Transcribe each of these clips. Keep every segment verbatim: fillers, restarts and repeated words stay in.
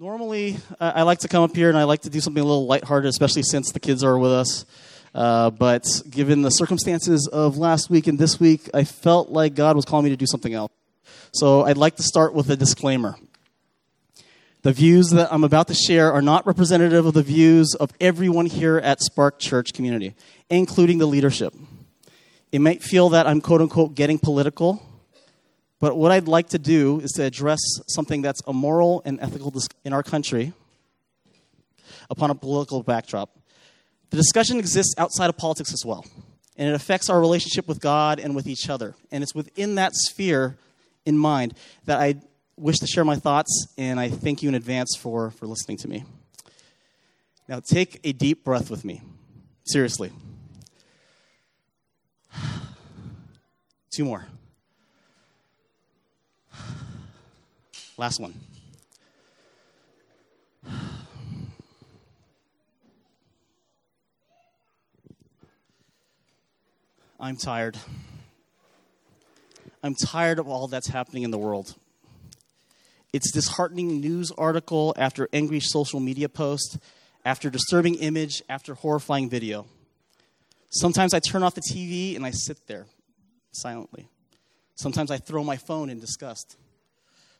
Normally, uh, I like to come up here and I like to do something a little lighthearted, especially since the kids are with us. Uh, but given the circumstances of last week and this week, I felt like God was calling me to do something else. So I'd like to start with a disclaimer. The views that I'm about to share are not representative of the views of everyone here at Spark Church Community, including the leadership. It might feel that I'm quote-unquote getting political, but what I'd like to do is to address something that's a moral and ethical dis- in our country upon a political backdrop. The discussion exists outside of politics as well, and it affects our relationship with God and with each other. And it's within that sphere in mind that I wish to share my thoughts, and I thank you in advance for, for listening to me. Now take a deep breath with me. Seriously. Two more. Last one. I'm tired. I'm tired of all that's happening in the world. It's disheartening news article after angry social media post, after disturbing image, after horrifying video. Sometimes I turn off the T V and I sit there silently. Sometimes I throw my phone in disgust.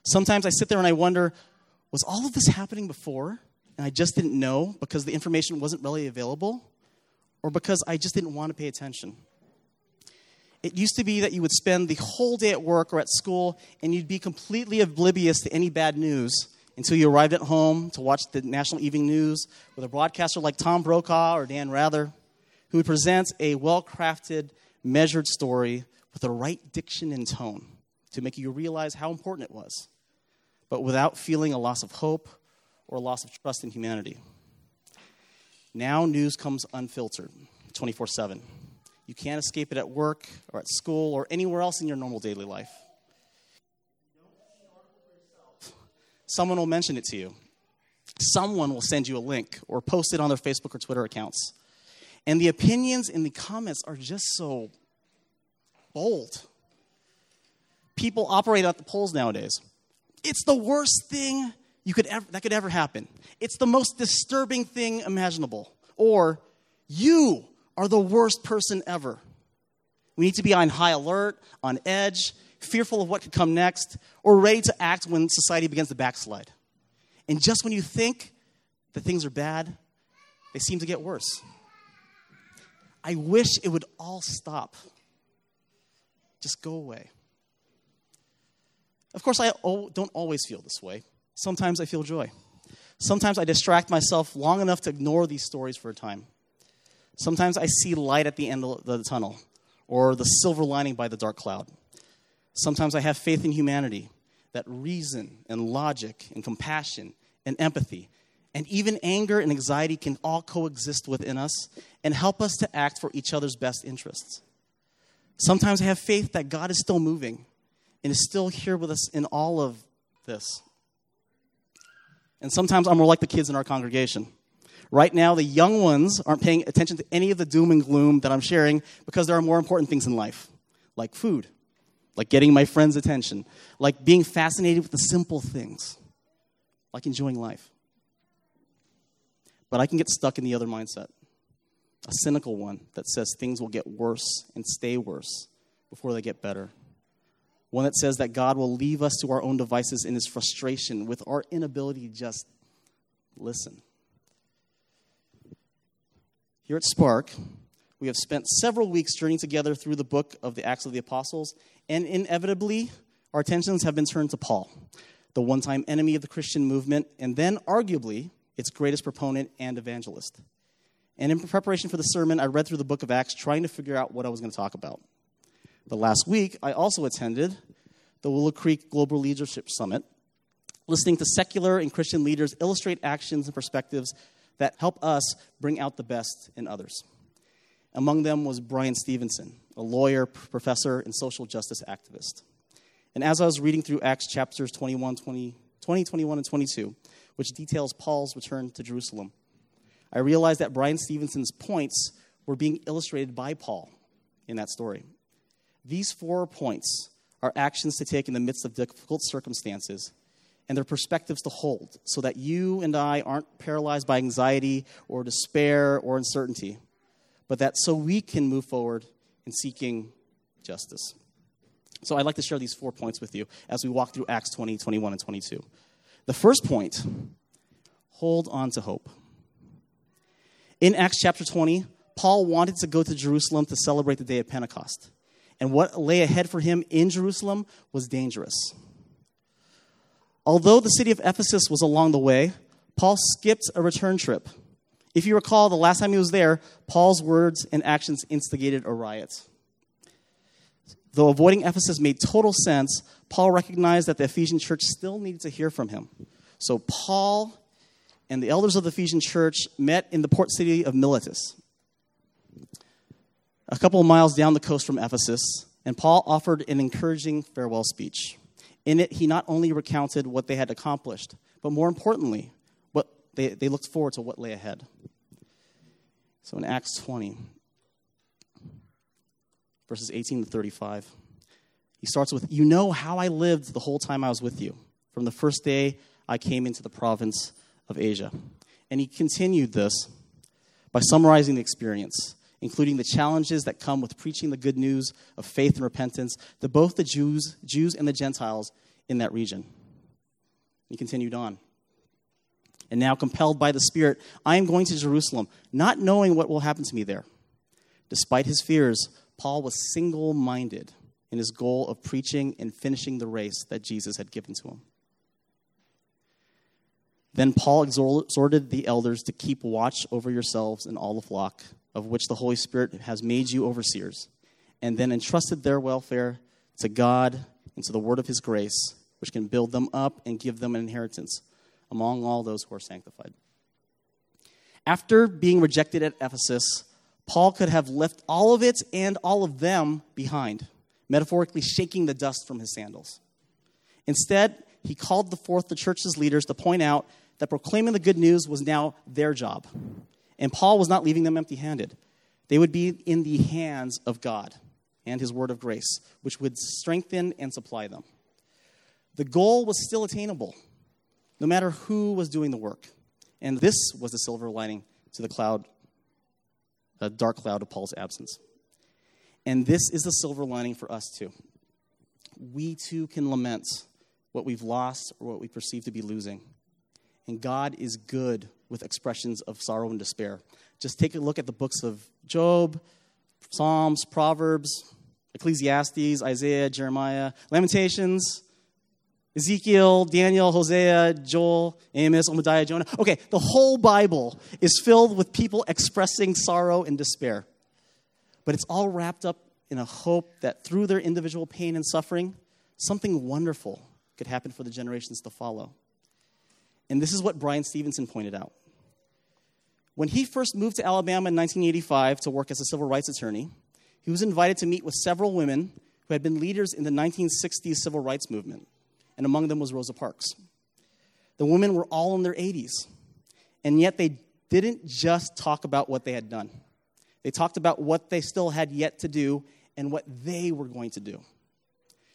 Sometimes I sit there and I wonder, was all of this happening before and I just didn't know because the information wasn't really available or because I just didn't want to pay attention? It used to be that you would spend the whole day at work or at school and you'd be completely oblivious to any bad news until you arrived at home to watch the national evening news with a broadcaster like Tom Brokaw or Dan Rather, who would present a well-crafted, measured story with the right diction and tone to make you realize how important it was, but without feeling a loss of hope or a loss of trust in humanity. Now news comes unfiltered, twenty-four seven. You can't escape it at work or at school or anywhere else in your normal daily life. Someone will mention it to you. Someone will send you a link or post it on their Facebook or Twitter accounts. And the opinions in the comments are just so bold. People operate at the polls nowadays. It's the worst thing you could ever, that could ever happen. It's the most disturbing thing imaginable. Or, you are the worst person ever. We need to be on high alert, on edge, fearful of what could come next, or ready to act when society begins to backslide. And just when you think that things are bad, they seem to get worse. I wish it would all stop. Just go away. Of course, I don't always feel this way. Sometimes I feel joy. Sometimes I distract myself long enough to ignore these stories for a time. Sometimes I see light at the end of the tunnel or the silver lining by the dark cloud. Sometimes I have faith in humanity, that reason and logic and compassion and empathy and even anger and anxiety can all coexist within us and help us to act for each other's best interests. Sometimes I have faith that God is still moving and is still here with us in all of this. And sometimes I'm more like the kids in our congregation. Right now, the young ones aren't paying attention to any of the doom and gloom that I'm sharing because there are more important things in life, like food, like getting my friends' attention, like being fascinated with the simple things, like enjoying life. But I can get stuck in the other mindset, a cynical one that says things will get worse and stay worse before they get better. One that says that God will leave us to our own devices in his frustration with our inability to just listen. Here at Spark, we have spent several weeks journeying together through the book of the Acts of the Apostles, and inevitably, our attentions have been turned to Paul, the one-time enemy of the Christian movement, and then, arguably, its greatest proponent and evangelist. And in preparation for the sermon, I read through the book of Acts trying to figure out what I was going to talk about. The last week, I also attended the Willow Creek Global Leadership Summit, listening to secular and Christian leaders illustrate actions and perspectives that help us bring out the best in others. Among them was Bryan Stevenson, a lawyer, professor, and social justice activist. And as I was reading through Acts chapters twenty-one, twenty, twenty, twenty-one, and twenty-two, which details Paul's return to Jerusalem, I realized that Bryan Stevenson's points were being illustrated by Paul in that story. These four points are actions to take in the midst of difficult circumstances and their perspectives to hold so that you and I aren't paralyzed by anxiety or despair or uncertainty, but that so we can move forward in seeking justice. So I'd like to share these four points with you as we walk through Acts twenty, twenty-one, and twenty-two. The first point, hold on to hope. In Acts chapter twenty, Paul wanted to go to Jerusalem to celebrate the day of Pentecost. And what lay ahead for him in Jerusalem was dangerous. Although the city of Ephesus was along the way, Paul skipped a return trip. If you recall, the last time he was there, Paul's words and actions instigated a riot. Though avoiding Ephesus made total sense, Paul recognized that the Ephesian church still needed to hear from him. So Paul and the elders of the Ephesian church met in the port city of Miletus, a couple of miles down the coast from Ephesus, and Paul offered an encouraging farewell speech. In it, he not only recounted what they had accomplished, but more importantly, what they, they looked forward to what lay ahead. So in Acts twenty, verses eighteen to thirty-five, he starts with, "You know how I lived the whole time I was with you, from the first day I came into the province of Asia." And he continued this by summarizing the experience, including the challenges that come with preaching the good news of faith and repentance to both the Jews, Jews and the Gentiles in that region. He continued on. "And now, compelled by the Spirit, I am going to Jerusalem, not knowing what will happen to me there." Despite his fears, Paul was single-minded in his goal of preaching and finishing the race that Jesus had given to him. Then Paul exhorted the elders to keep watch over yourselves and all the flock, of which the Holy Spirit has made you overseers, and then entrusted their welfare to God and to the word of his grace, which can build them up and give them an inheritance among all those who are sanctified. After being rejected at Ephesus, Paul could have left all of it and all of them behind, metaphorically shaking the dust from his sandals. Instead, he called forth the church's leaders to point out that proclaiming the good news was now their job. And Paul was not leaving them empty-handed. They would be in the hands of God and his word of grace, which would strengthen and supply them. The goal was still attainable, no matter who was doing the work. And this was the silver lining to the cloud, the dark cloud of Paul's absence. And this is the silver lining for us too. We too can lament what we've lost or what we perceive to be losing. And God is good with expressions of sorrow and despair. Just take a look at the books of Job, Psalms, Proverbs, Ecclesiastes, Isaiah, Jeremiah, Lamentations, Ezekiel, Daniel, Hosea, Joel, Amos, Obadiah, Jonah. Okay, the whole Bible is filled with people expressing sorrow and despair. But it's all wrapped up in a hope that through their individual pain and suffering, something wonderful could happen for the generations to follow. And this is what Bryan Stevenson pointed out. When he first moved to Alabama in nineteen eighty-five to work as a civil rights attorney, he was invited to meet with several women who had been leaders in the nineteen sixties civil rights movement, and among them was Rosa Parks. The women were all in their eighties, and yet they didn't just talk about what they had done. They talked about what they still had yet to do and what they were going to do.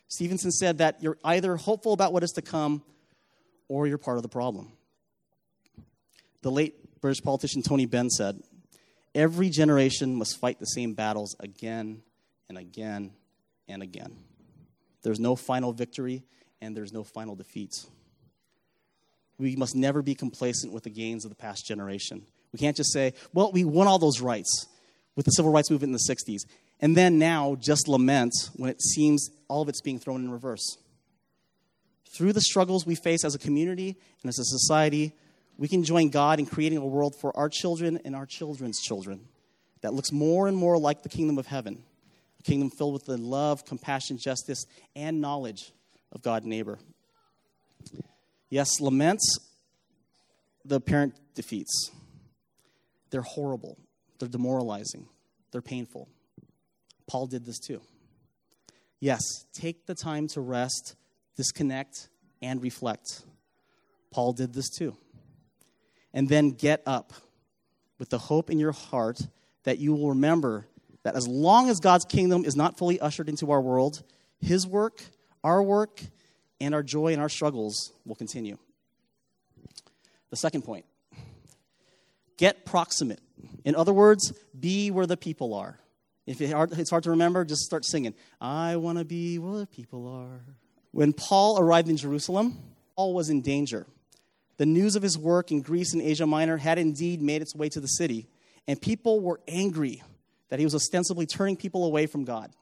Stevenson said that you're either hopeful about what is to come or you're part of the problem. The late British politician Tony Benn said, "Every generation must fight the same battles again and again and again. There's no final victory and there's no final defeat. We must never be complacent with the gains of the past generation. We can't just say, well, we won all those rights with the civil rights movement in the sixties. And then now just lament when it seems all of it's being thrown in reverse. Through the struggles we face as a community and as a society, we can join God in creating a world for our children and our children's children that looks more and more like the kingdom of heaven, a kingdom filled with the love, compassion, justice, and knowledge of God and neighbor." Yes, laments, the apparent defeats. They're horrible. They're demoralizing. They're painful. Paul did this too. Yes, take the time to rest, disconnect, and reflect. Paul did this too. And then get up with the hope in your heart that you will remember that as long as God's kingdom is not fully ushered into our world, his work, our work, and our joy and our struggles will continue. The second point, get proximate. In other words, be where the people are. If it's hard to remember, just start singing, I want to be where the people are. When Paul arrived in Jerusalem, Paul was in danger. The news of his work in Greece and Asia Minor had indeed made its way to the city, and people were angry that he was ostensibly turning people away from God.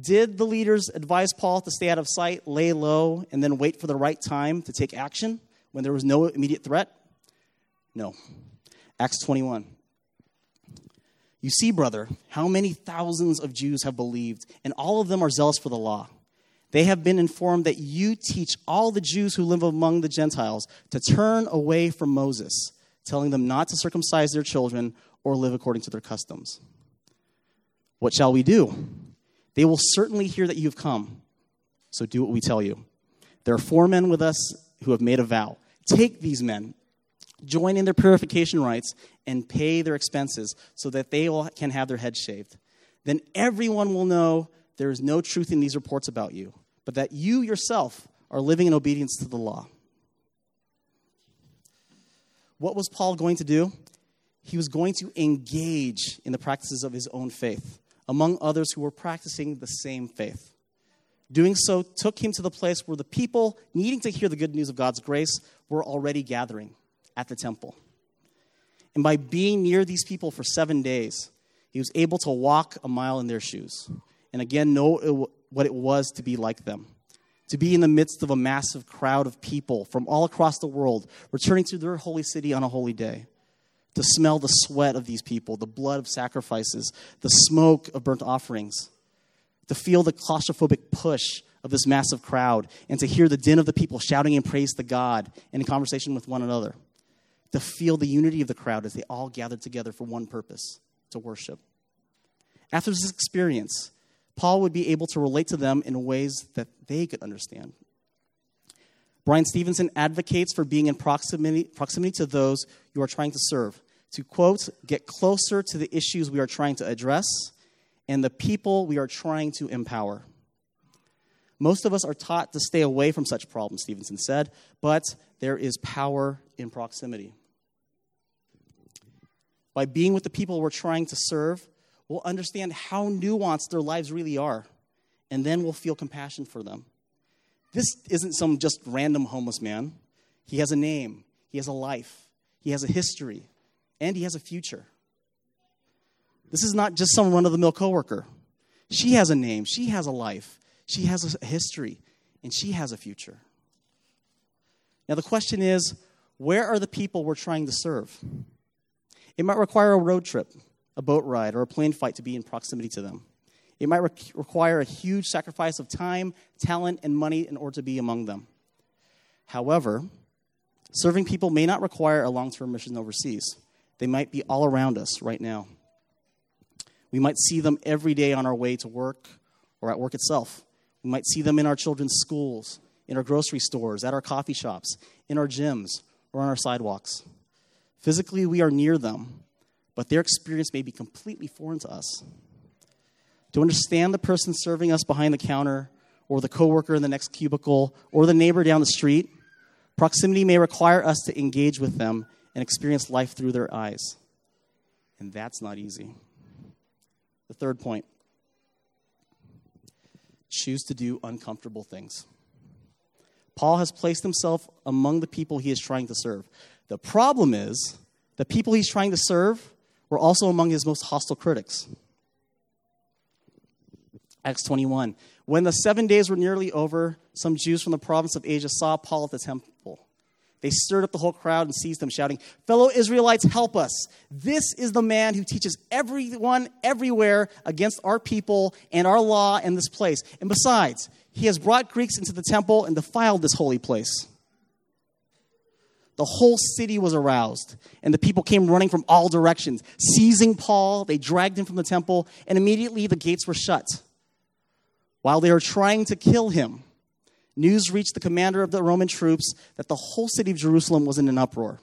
Did the leaders advise Paul to stay out of sight, lay low, and then wait for the right time to take action when there was no immediate threat? No. Acts twenty-one. You see, brother, how many thousands of Jews have believed, and all of them are zealous for the law. They have been informed that you teach all the Jews who live among the Gentiles to turn away from Moses, telling them not to circumcise their children or live according to their customs. What shall we do? They will certainly hear that you have come, so do what we tell you. There are four men with us who have made a vow. Take these men, join in their purification rites, and pay their expenses so that they all can have their heads shaved. Then everyone will know there is no truth in these reports about you, but that you yourself are living in obedience to the law. What was Paul going to do? He was going to engage in the practices of his own faith, among others who were practicing the same faith. Doing so took him to the place where the people needing to hear the good news of God's grace were already gathering at the temple. And by being near these people for seven days, he was able to walk a mile in their shoes and again know what it was to be like them, to be in the midst of a massive crowd of people from all across the world returning to their holy city on a holy day, to smell the sweat of these people, the blood of sacrifices, the smoke of burnt offerings, to feel the claustrophobic push of this massive crowd, and to hear the din of the people shouting in praise to God and in conversation with one another, to feel the unity of the crowd as they all gathered together for one purpose, to worship. After this experience, Paul would be able to relate to them in ways that they could understand. Bryan Stevenson advocates for being in proximity, proximity to those you are trying to serve, to, quote, get closer to the issues we are trying to address and the people we are trying to empower. Most of us are taught to stay away from such problems, Stevenson said, but there is power in proximity. By being with the people we're trying to serve, we'll understand how nuanced their lives really are, and then we'll feel compassion for them. This isn't some just random homeless man. He has a name, he has a life, he has a history, and he has a future. This is not just some run-of-the-mill coworker. She has a name, she has a life, she has a history, and she has a future. Now the question is, where are the people we're trying to serve? It might require a road trip, a boat ride, or a plane flight to be in proximity to them. It might re- require a huge sacrifice of time, talent, and money in order to be among them. However, serving people may not require a long-term mission overseas. They might be all around us right now. We might see them every day on our way to work or at work itself. We might see them in our children's schools, in our grocery stores, at our coffee shops, in our gyms, or on our sidewalks. Physically, we are near them, but their experience may be completely foreign to us. To understand the person serving us behind the counter, or the coworker in the next cubicle, or the neighbor down the street, proximity may require us to engage with them and experience life through their eyes. And that's not easy. The third point, choose to do uncomfortable things. Paul has placed himself among the people he is trying to serve. The problem is, the people he's trying to serve were also among his most hostile critics. Acts twenty-one, when the seven days were nearly over, some Jews from the province of Asia saw Paul at the temple. They stirred up the whole crowd and seized him, shouting, "Fellow Israelites, help us! This is the man who teaches everyone everywhere against our people and our law and this place. And besides, he has brought Greeks into the temple and defiled this holy place." The whole city was aroused, and the people came running from all directions. Seizing Paul, they dragged him from the temple, and immediately the gates were shut. While they were trying to kill him, news reached the commander of the Roman troops that the whole city of Jerusalem was in an uproar.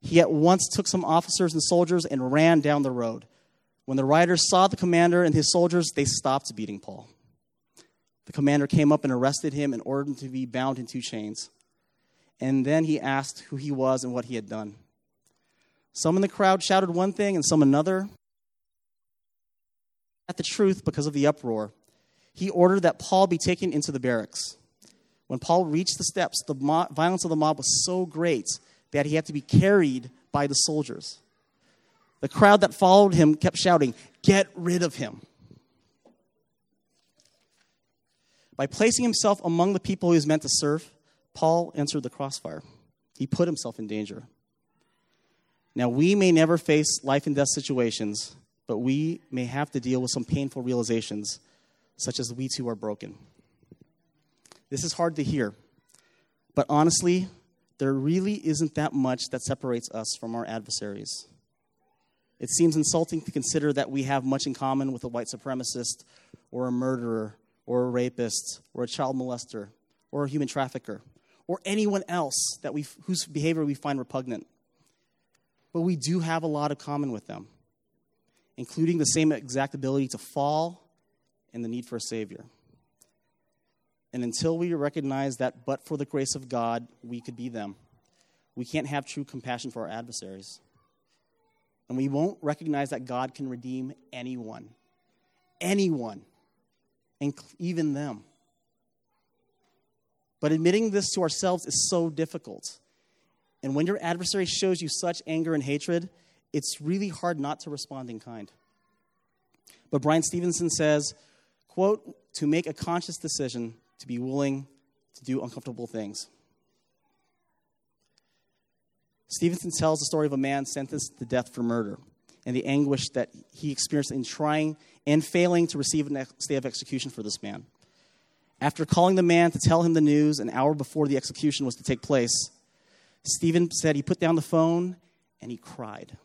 He at once took some officers and soldiers and ran down the road. When the rioters saw the commander and his soldiers, they stopped beating Paul. The commander came up and arrested him and ordered him to be bound in two chains. And then he asked who he was and what he had done. Some in the crowd shouted one thing and some another. At the truth because of the uproar, he ordered that Paul be taken into the barracks. When Paul reached the steps, the mob, violence of the mob was so great that he had to be carried by the soldiers. The crowd that followed him kept shouting, "Get rid of him." By placing himself among the people he was meant to serve, Paul entered the crossfire. He put himself in danger. Now, we may never face life and death situations, but we may have to deal with some painful realizations, such as we too are broken. This is hard to hear, but honestly, there really isn't that much that separates us from our adversaries. It seems insulting to consider that we have much in common with a white supremacist or a murderer or a rapist or a child molester or a human trafficker, or anyone else that we whose behavior we find repugnant. But we do have a lot in common with them, including the same exact ability to fall and the need for a savior. And until we recognize that but for the grace of God, we could be them, we can't have true compassion for our adversaries. And we won't recognize that God can redeem anyone, anyone, and even them. But admitting this to ourselves is so difficult. And when your adversary shows you such anger and hatred, it's really hard not to respond in kind. But Bryan Stevenson says, quote, "to make a conscious decision to be willing to do uncomfortable things." Stevenson tells the story of a man sentenced to death for murder and the anguish that he experienced in trying and failing to receive a stay of execution for this man. After calling the man to tell him the news an hour before the execution was to take place, Stephen said he put down the phone and he cried.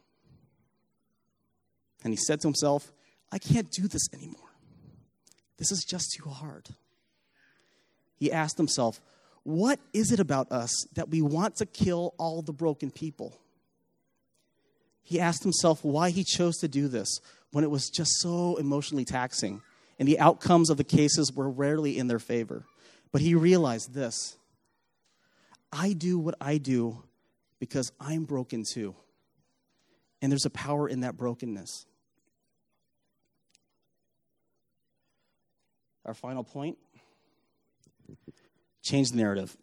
And he said to himself, "I can't do this anymore. This is just too hard." He asked himself, "What is it about us that we want to kill all the broken people?" He asked himself why he chose to do this when it was just so emotionally taxing, and the outcomes of the cases were rarely in their favor. But he realized this: I do what I do because I'm broken too. And there's a power in that brokenness. Our final point: change the narrative.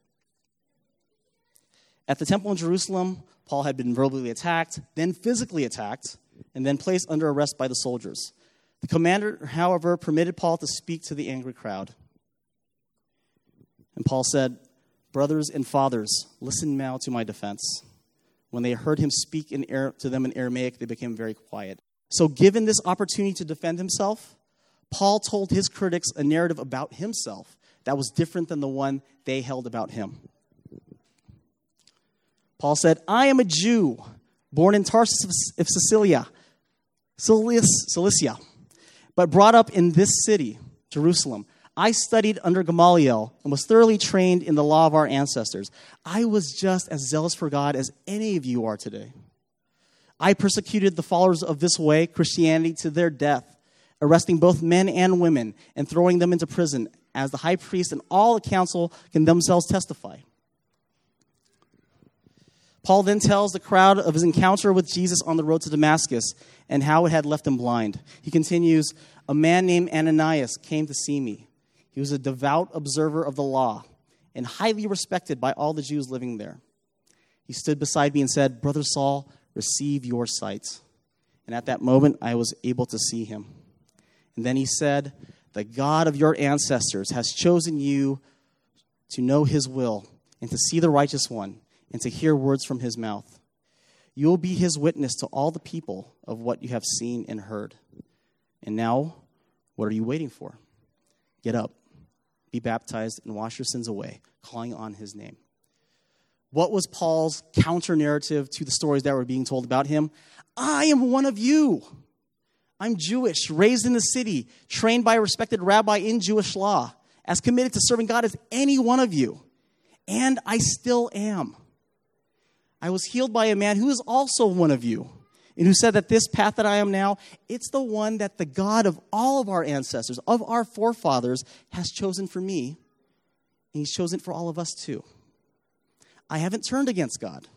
At the temple in Jerusalem, Paul had been verbally attacked, then physically attacked, and then placed under arrest by the soldiers. The commander, however, permitted Paul to speak to the angry crowd. And Paul said, "Brothers and fathers, listen now to my defense." When they heard him speak in Ara- to them in Aramaic, they became very quiet. So given this opportunity to defend himself, Paul told his critics a narrative about himself that was different than the one they held about him. Paul said, "I am a Jew, born in Tarsus of Cilicia, Cilicia. but brought up in this city, Jerusalem. I studied under Gamaliel and was thoroughly trained in the law of our ancestors. I was just as zealous for God as any of you are today. I persecuted the followers of this way, Christianity, to their death, arresting both men and women and throwing them into prison, as the high priest and all the council can themselves testify." Paul then tells the crowd of his encounter with Jesus on the road to Damascus and how it had left him blind. He continues, "A man named Ananias came to see me. He was a devout observer of the law and highly respected by all the Jews living there. He stood beside me and said, 'Brother Saul, receive your sight.' And at that moment, I was able to see him. And then he said, 'The God of your ancestors has chosen you to know his will and to see the righteous one, and to hear words from his mouth. You will be his witness to all the people of what you have seen and heard. And now, what are you waiting for? Get up, be baptized, and wash your sins away, calling on his name.'" What was Paul's counter-narrative to the stories that were being told about him? "I am one of you. I'm Jewish, raised in the city, trained by a respected rabbi in Jewish law, as committed to serving God as any one of you. And I still am. I was healed by a man who is also one of you. and who said that this path that I am now, it's the one that the God of all of our ancestors, of our forefathers, has chosen for me, and he's chosen for all of us too. I haven't turned against God.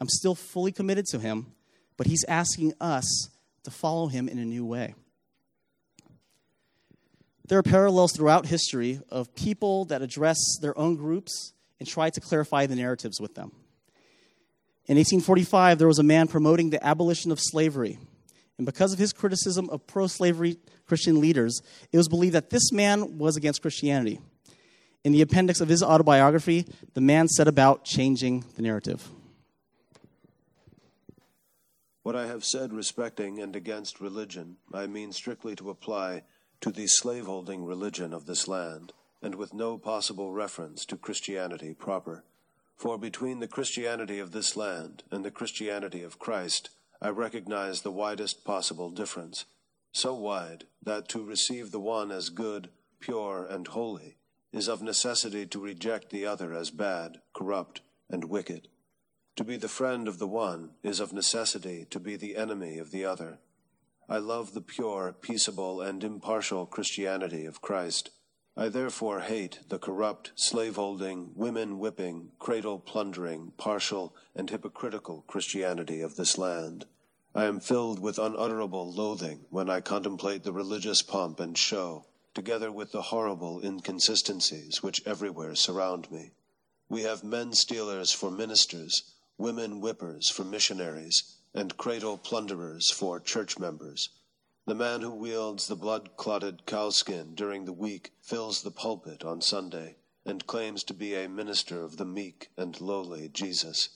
I'm still fully committed to him, but he's asking us to follow him in a new way. There are parallels throughout history of people that address their own groups and try to clarify the narratives with them. In eighteen forty-five, there was a man promoting the abolition of slavery. And because of his criticism of pro-slavery Christian leaders, it was believed that this man was against Christianity. In the appendix of his autobiography, the man set about changing the narrative. What I have said respecting and against religion, I mean strictly to apply to the slaveholding religion of this land, and with no possible reference to Christianity proper. For between the Christianity of this land and the Christianity of Christ, I recognize the widest possible difference, so wide that to receive the one as good, pure, and holy is of necessity to reject the other as bad, corrupt, and wicked. To be the friend of the one is of necessity to be the enemy of the other. I love the pure, peaceable, and impartial Christianity of Christ. I therefore hate the corrupt, slaveholding, women-whipping, cradle-plundering, partial, and hypocritical Christianity of this land. I am filled with unutterable loathing when I contemplate the religious pomp and show, together with the horrible inconsistencies which everywhere surround me. We have men-stealers for ministers, women-whippers for missionaries, and cradle-plunderers for church members. The man who wields the blood-clotted cowskin during the week fills the pulpit on Sunday and claims to be a minister of the meek and lowly Jesus.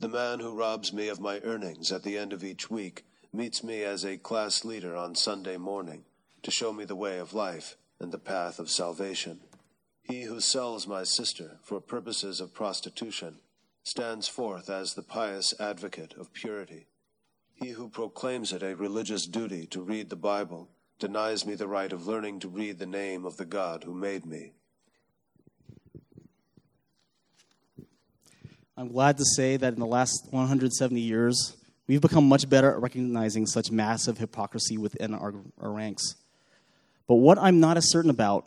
The man who robs me of my earnings at the end of each week meets me as a class leader on Sunday morning to show me the way of life and the path of salvation. He who sells my sister for purposes of prostitution stands forth as the pious advocate of purity. He who proclaims it a religious duty to read the Bible denies me the right of learning to read the name of the God who made me. I'm glad to say that in the last one hundred seventy years, we've become much better at recognizing such massive hypocrisy within our, our ranks. But what I'm not as certain about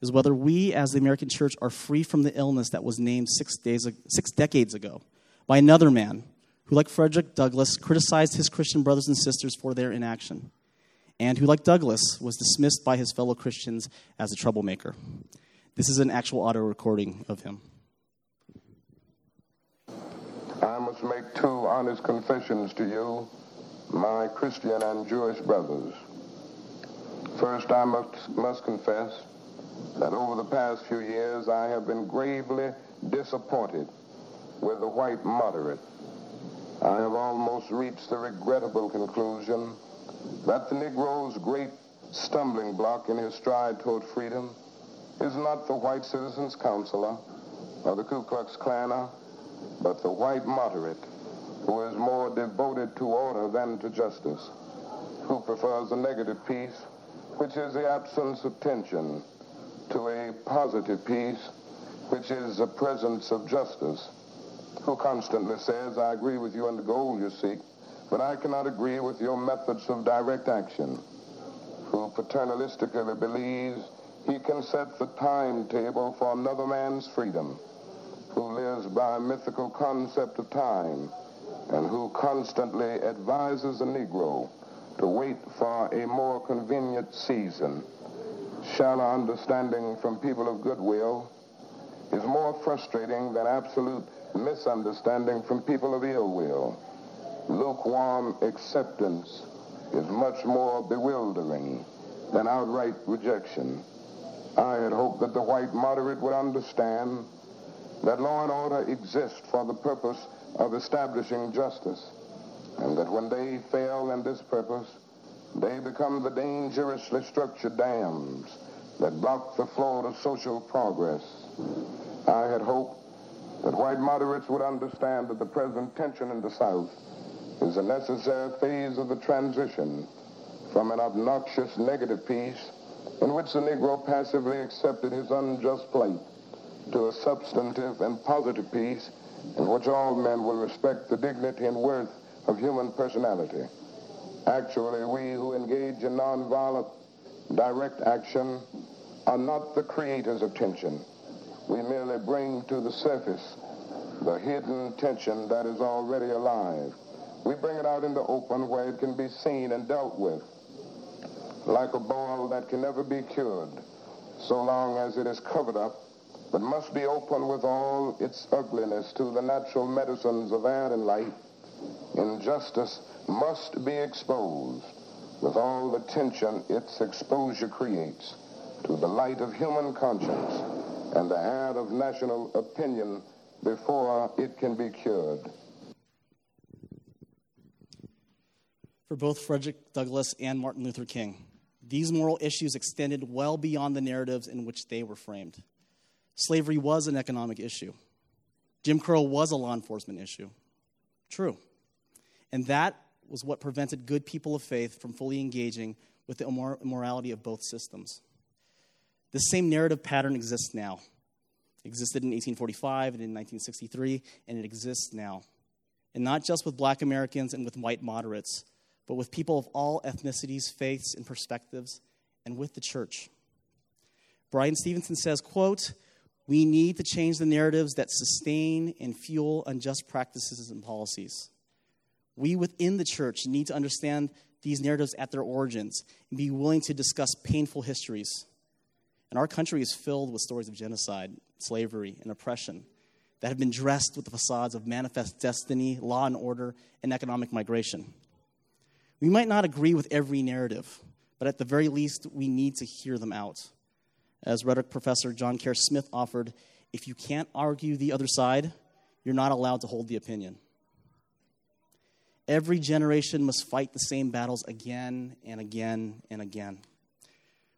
is whether we as the American church are free from the illness that was named six days, six decades ago by another man, who, like Frederick Douglass, criticized his Christian brothers and sisters for their inaction, and who, like Douglass, was dismissed by his fellow Christians as a troublemaker. This is an actual audio recording of him. I must make two honest confessions to you, my Christian and Jewish brothers. First, I must, must confess that over the past few years I have been gravely disappointed with the white moderate. I have almost reached the regrettable conclusion that the Negro's great stumbling block in his stride toward freedom is not the white citizens' counselor or the Ku Klux Klaner, but the white moderate who is more devoted to order than to justice, who prefers a negative peace, which is the absence of tension, to a positive peace, which is the presence of justice, who constantly says, I agree with you on the goal you seek, but I cannot agree with your methods of direct action, who paternalistically believes he can set the timetable for another man's freedom, who lives by a mythical concept of time, and who constantly advises a Negro to wait for a more convenient season. Shallow understanding from people of goodwill is more frustrating than absolute misunderstanding from people of ill will. Lukewarm acceptance is much more bewildering than outright rejection. I had hoped that the white moderate would understand that law and order exist for the purpose of establishing justice, and that when they fail in this purpose, they become the dangerously structured dams that block the flow to social progress. I had hoped that white moderates would understand that the present tension in the South is a necessary phase of the transition from an obnoxious negative peace in which the Negro passively accepted his unjust plight to a substantive and positive peace in which all men will respect the dignity and worth of human personality. Actually, we who engage in nonviolent direct action are not the creators of tension. We merely bring to the surface the hidden tension that is already alive. We bring it out in the open where it can be seen and dealt with. Like a boil that can never be cured, so long as it is covered up, but must be opened with all its ugliness to the natural medicines of air and light, injustice must be exposed with all the tension its exposure creates to the light of human conscience and the air of national opinion before it can be cured. For both Frederick Douglass and Martin Luther King, these moral issues extended well beyond the narratives in which they were framed. Slavery was an economic issue. Jim Crow was a law enforcement issue. True. And that was what prevented good people of faith from fully engaging with the immorality of both systems. This same narrative pattern exists now. It existed in eighteen forty-five and in nineteen sixty-three, and it exists now. And not just with black Americans and with white moderates, but with people of all ethnicities, faiths, and perspectives, and with the church. Bryan Stevenson says, quote, "We need to change the narratives that sustain and fuel unjust practices and policies. We within the church need to understand these narratives at their origins and be willing to discuss painful histories. And our country is filled with stories of genocide, slavery, and oppression that have been dressed with the facades of manifest destiny, law and order, and economic migration. We might not agree with every narrative, but at the very least, we need to hear them out. As rhetoric professor John Kerr Smith offered, if you can't argue the other side, you're not allowed to hold the opinion. Every generation must fight the same battles again and again and again.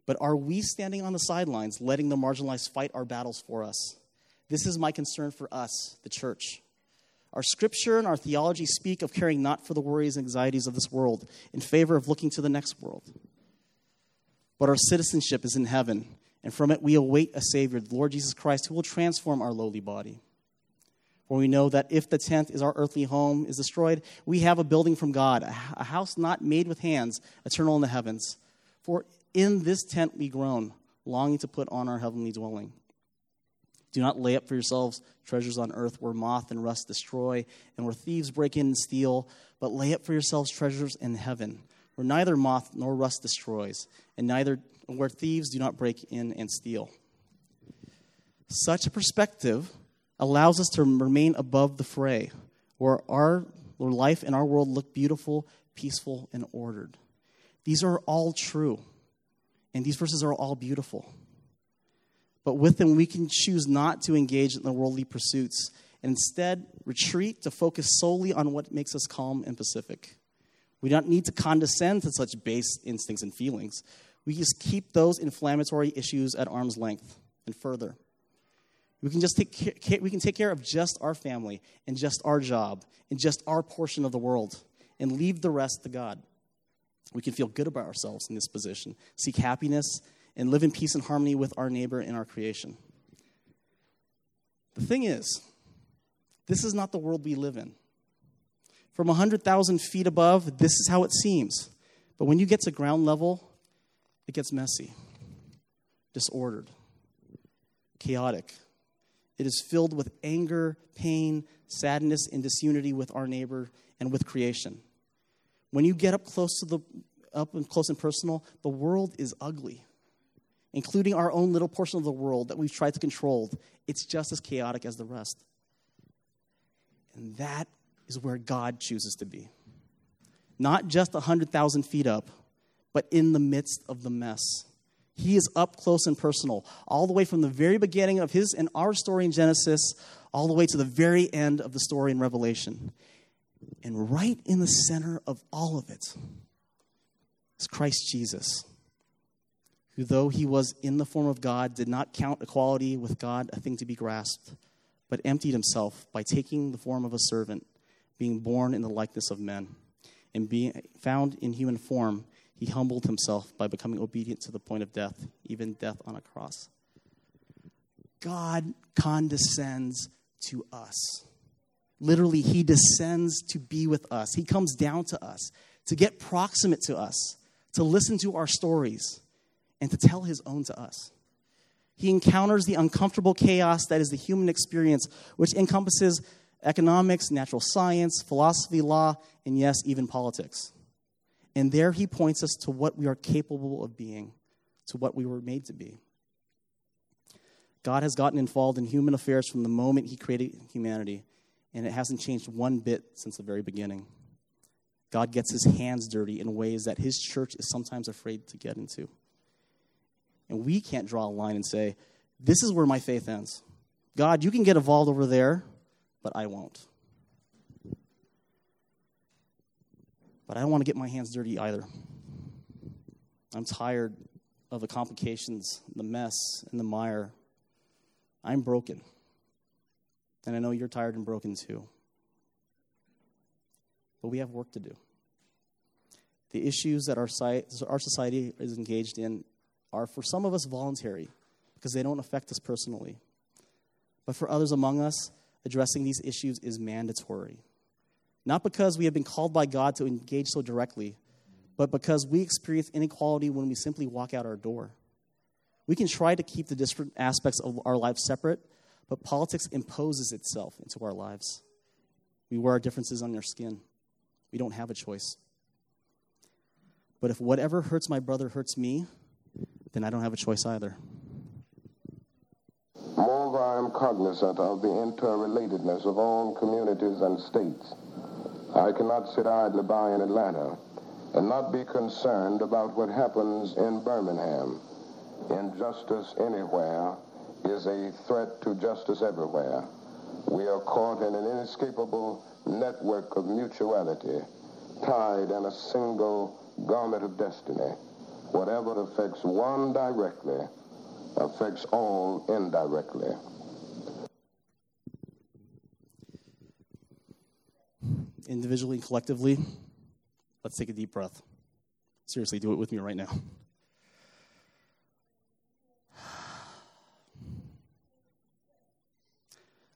But are we standing on the sidelines, letting the marginalized fight our battles for us? This is my concern for us, the church. Our scripture and our theology speak of caring not for the worries and anxieties of this world in favor of looking to the next world. But our citizenship is in heaven, and from it we await a Savior, the Lord Jesus Christ, who will transform our lowly body. For we know that if the tent is our earthly home is destroyed, we have a building from God, a house not made with hands, eternal in the heavens. For in this tent we groan, longing to put on our heavenly dwelling. Do not lay up for yourselves treasures on earth where moth and rust destroy and where thieves break in and steal, but lay up for yourselves treasures in heaven where neither moth nor rust destroys and neither where thieves do not break in and steal. Such a perspective allows us to remain above the fray where our where life and our world look beautiful, peaceful, and ordered. These are all true, and these verses are all beautiful. But with them, we can choose not to engage in the worldly pursuits and instead retreat to focus solely on what makes us calm and pacific. We don't need to condescend to such base instincts and feelings. We just keep those inflammatory issues at arm's length and further. We can just take care, we can take care of just our family and just our job and just our portion of the world and leave the rest to God. We can feel good about ourselves in this position, seek happiness, and live in peace and harmony with our neighbor and our creation. The thing is, this is not the world we live in. From one hundred thousand feet above, this is how it seems. But when you get to ground level, it gets messy, disordered, chaotic. It is filled with anger, pain, sadness, and disunity with our neighbor and with creation. When you get up close to the up and close and personal, the world is ugly, including our own little portion of the world that we've tried to control. It's just as chaotic as the rest. And that is where God chooses to be. Not just one hundred thousand feet up, but in the midst of the mess. He is up close and personal, all the way from the very beginning of his and our story in Genesis, all the way to the very end of the story in Revelation. And right in the center of all of it is Christ Jesus, who, though he was in the form of God, did not count equality with God a thing to be grasped, but emptied himself by taking the form of a servant, being born in the likeness of men. And being found in human form, he humbled himself by becoming obedient to the point of death, even death on a cross. God condescends to us. Literally, he descends to be with us. He comes down to us to get proximate to us, to listen to our stories, and to tell his own to us. He encounters the uncomfortable chaos that is the human experience, which encompasses economics, natural science, philosophy, law, and yes, even politics. And there he points us to what we are capable of being, to what we were made to be. God has gotten involved in human affairs from the moment he created humanity, and it hasn't changed one bit since the very beginning. God gets his hands dirty in ways that his church is sometimes afraid to get into. And we can't draw a line and say, this is where my faith ends. God, you can get involved over there, but I won't. But I don't want to get my hands dirty either. I'm tired of the complications, the mess, and the mire. I'm broken. And I know you're tired and broken too. But we have work to do. The issues that our society is engaged in are, for some of us, voluntary, because they don't affect us personally. But for others among us, addressing these issues is mandatory. Not because we have been called by God to engage so directly, but because we experience inequality when we simply walk out our door. We can try to keep the different aspects of our lives separate, but politics imposes itself into our lives. We wear our differences on our skin. We don't have a choice. But if whatever hurts my brother hurts me, then I don't have a choice either. Moreover, I am cognizant of the interrelatedness of all communities and states. I cannot sit idly by in Atlanta and not be concerned about what happens in Birmingham. Injustice anywhere is a threat to justice everywhere. We are caught in an inescapable network of mutuality, tied in a single garment of destiny. Whatever affects one directly affects all indirectly. Individually and collectively, let's take a deep breath. Seriously, do it with me right now.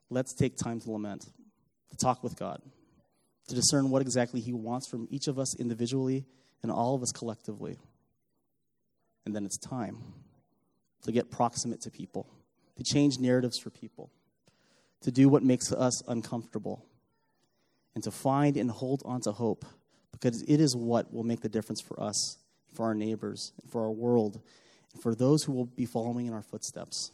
Let's take time to lament, to talk with God, to discern what exactly he wants from each of us individually and all of us collectively. And then it's time to get proximate to people, to change narratives for people, to do what makes us uncomfortable, and to find and hold on to hope, because it is what will make the difference for us, for our neighbors, and for our world, and for those who will be following in our footsteps.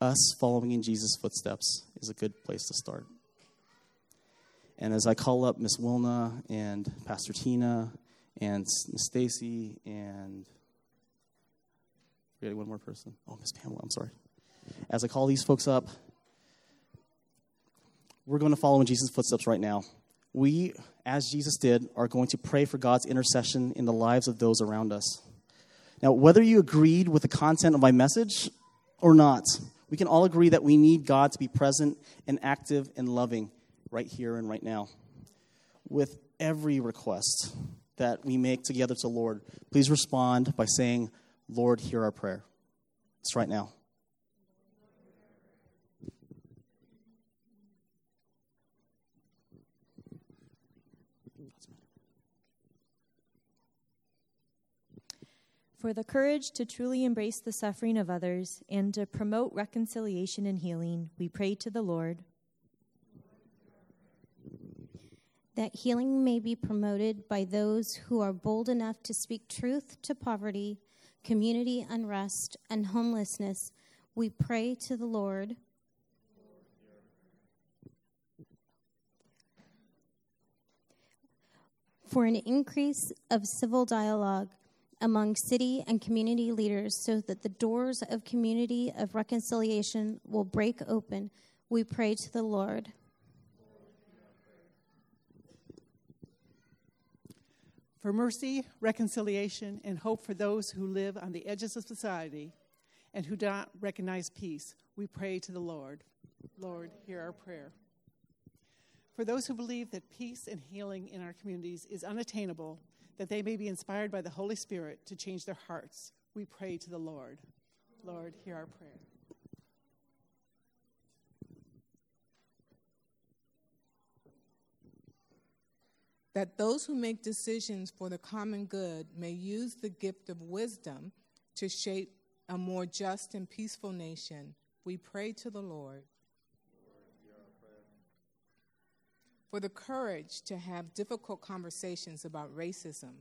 Us following in Jesus' footsteps is a good place to start. And as I call up Miss Wilna and Pastor Tina and Miss Stacy and one more person. Oh, Miss Pamela, I'm sorry. As I call these folks up, we're going to follow in Jesus' footsteps right now. We, as Jesus did, are going to pray for God's intercession in the lives of those around us. Now, whether you agreed with the content of my message or not, we can all agree that we need God to be present and active and loving right here and right now. With every request that we make together to the Lord, please respond by saying, Lord, hear our prayer. It's right now. For the courage to truly embrace the suffering of others and to promote reconciliation and healing, we pray to the Lord. That healing may be promoted by those who are bold enough to speak truth to poverty, community unrest, and homelessness, we pray to the Lord. For an increase of civil dialogue among city and community leaders so that the doors of community of reconciliation will break open, we pray to the Lord. For mercy, reconciliation, and hope for those who live on the edges of society and who do not recognize peace, we pray to the Lord. Lord, hear our prayer. For those who believe that peace and healing in our communities is unattainable, that they may be inspired by the Holy Spirit to change their hearts, we pray to the Lord. Lord, hear our prayer. that those who make decisions for the common good may use the gift of wisdom to shape a more just and peaceful nation, we pray to the Lord. For the courage to have difficult conversations about racism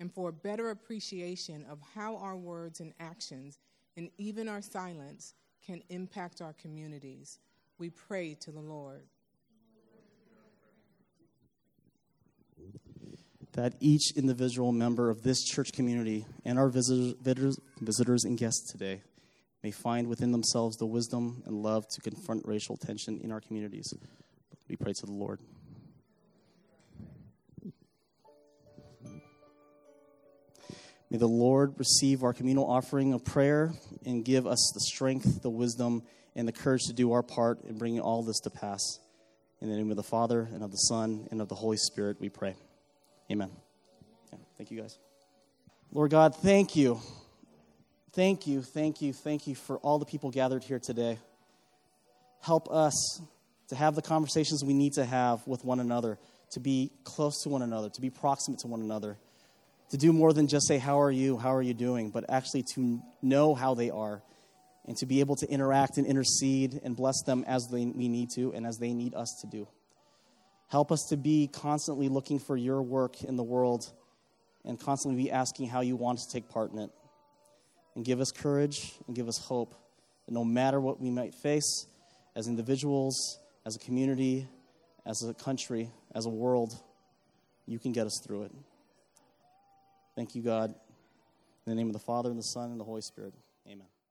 and for a better appreciation of how our words and actions, and even our silence, can impact our communities, we pray to the Lord. That each individual member of this church community and our visitors, visitors and guests today may find within themselves the wisdom and love to confront racial tension in our communities. We pray to the Lord. May the Lord receive our communal offering of prayer and give us the strength, the wisdom, and the courage to do our part in bringing all this to pass. In the name of the Father, and of the Son, and of the Holy Spirit, we pray. Amen. Yeah, thank you, guys. Lord God, thank you. Thank you, thank you, thank you for all the people gathered here today. Help us to have the conversations we need to have with one another, to be close to one another, to be proximate to one another, to do more than just say, how are you, how are you doing, but actually to know how they are and to be able to interact and intercede and bless them as they, we need to and as they need us to do. Help us to be constantly looking for your work in the world and constantly be asking how you want us to take part in it. And give us courage and give us hope that no matter what we might face as individuals, as a community, as a country, as a world, you can get us through it. Thank you, God. In the name of the Father, and the Son, and the Holy Spirit. Amen.